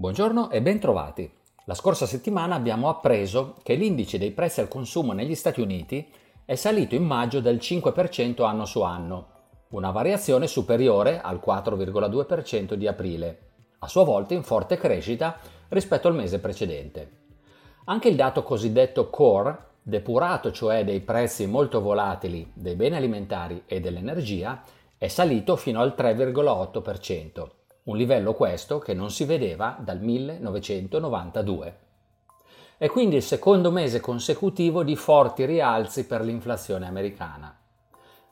Buongiorno e bentrovati. La scorsa settimana abbiamo appreso che l'indice dei prezzi al consumo negli Stati Uniti è salito in maggio del 5% anno su anno, una variazione superiore al 4,2% di aprile, a sua volta in forte crescita rispetto al mese precedente. Anche il dato cosiddetto core, depurato cioè dei prezzi molto volatili dei beni alimentari e dell'energia, è salito fino al 3,8%. Un livello questo che non si vedeva dal 1992. È quindi il secondo mese consecutivo di forti rialzi per l'inflazione americana.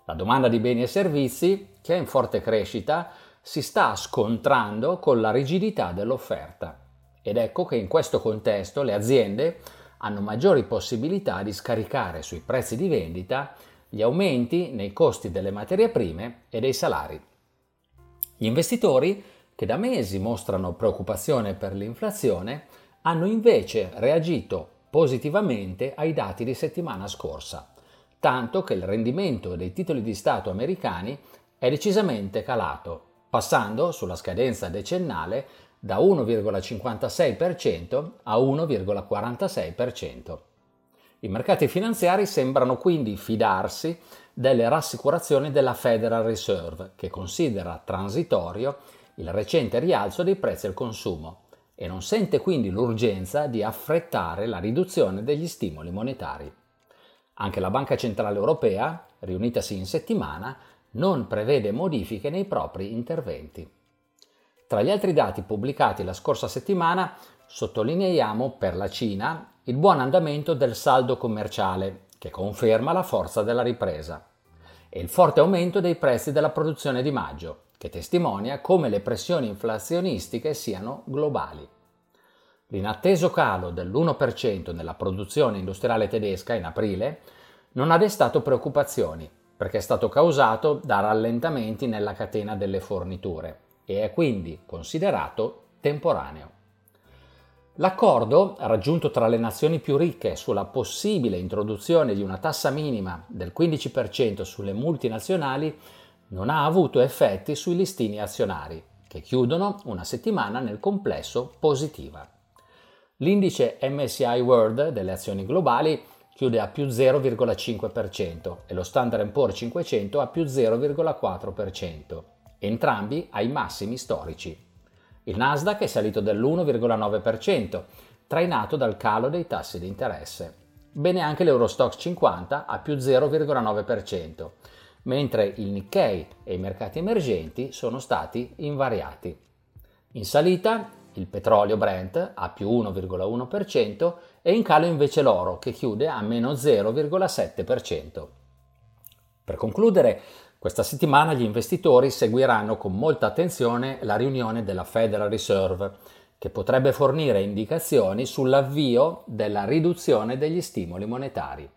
La domanda di beni e servizi, che è in forte crescita, si sta scontrando con la rigidità dell'offerta. Ed ecco che in questo contesto le aziende hanno maggiori possibilità di scaricare sui prezzi di vendita gli aumenti nei costi delle materie prime e dei salari. Gli investitori, che da mesi mostrano preoccupazione per l'inflazione, hanno invece reagito positivamente ai dati di settimana scorsa, tanto che il rendimento dei titoli di Stato americani è decisamente calato, passando sulla scadenza decennale da 1,56% a 1,46%. I mercati finanziari sembrano quindi fidarsi delle rassicurazioni della Federal Reserve, che considera transitorio il recente rialzo dei prezzi al consumo e non sente quindi l'urgenza di affrettare la riduzione degli stimoli monetari. Anche la Banca Centrale Europea, riunitasi in settimana, non prevede modifiche nei propri interventi. Tra gli altri dati pubblicati la scorsa settimana sottolineiamo per la Cina il buon andamento del saldo commerciale, che conferma la forza della ripresa, e il forte aumento dei prezzi della produzione di maggio, che testimonia come le pressioni inflazionistiche siano globali. L'inatteso calo dell'1% nella produzione industriale tedesca in aprile non ha destato preoccupazioni, perché è stato causato da rallentamenti nella catena delle forniture e è quindi considerato temporaneo. L'accordo raggiunto tra le nazioni più ricche sulla possibile introduzione di una tassa minima del 15% sulle multinazionali non ha avuto effetti sui listini azionari, che chiudono una settimana nel complesso positiva. L'indice MSCI World delle azioni globali chiude a più 0,5% e lo Standard & Poor's 500 a più 0,4%, entrambi ai massimi storici. Il Nasdaq è salito dell'1,9%, trainato dal calo dei tassi di interesse. Bene anche l'Eurostoxx 50 a più 0,9%, mentre il Nikkei e i mercati emergenti sono stati invariati. In salita il petrolio Brent a più 1,1% e in calo invece l'oro, che chiude a meno 0,7%. Per concludere, questa settimana gli investitori seguiranno con molta attenzione la riunione della Federal Reserve, che potrebbe fornire indicazioni sull'avvio della riduzione degli stimoli monetari.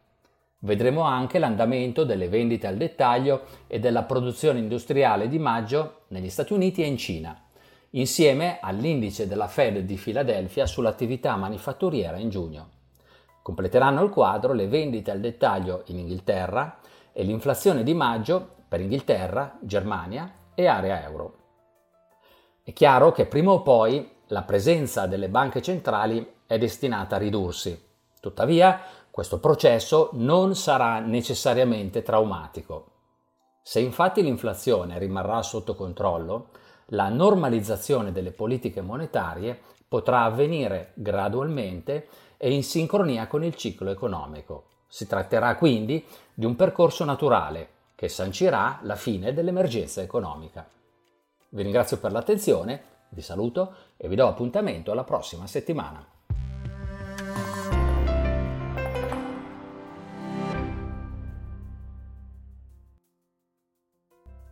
Vedremo anche l'andamento delle vendite al dettaglio e della produzione industriale di maggio negli Stati Uniti e in Cina, insieme all'indice della Fed di Filadelfia sull'attività manifatturiera in giugno. Completeranno il quadro le vendite al dettaglio in Inghilterra e l'inflazione di maggio per Inghilterra, Germania e area euro. È chiaro che prima o poi la presenza delle banche centrali è destinata a ridursi. Tuttavia, questo processo non sarà necessariamente traumatico. Se infatti l'inflazione rimarrà sotto controllo, la normalizzazione delle politiche monetarie potrà avvenire gradualmente e in sincronia con il ciclo economico. Si tratterà quindi di un percorso naturale, che sancirà la fine dell'emergenza economica. Vi ringrazio per l'attenzione, vi saluto e vi do appuntamento alla prossima settimana.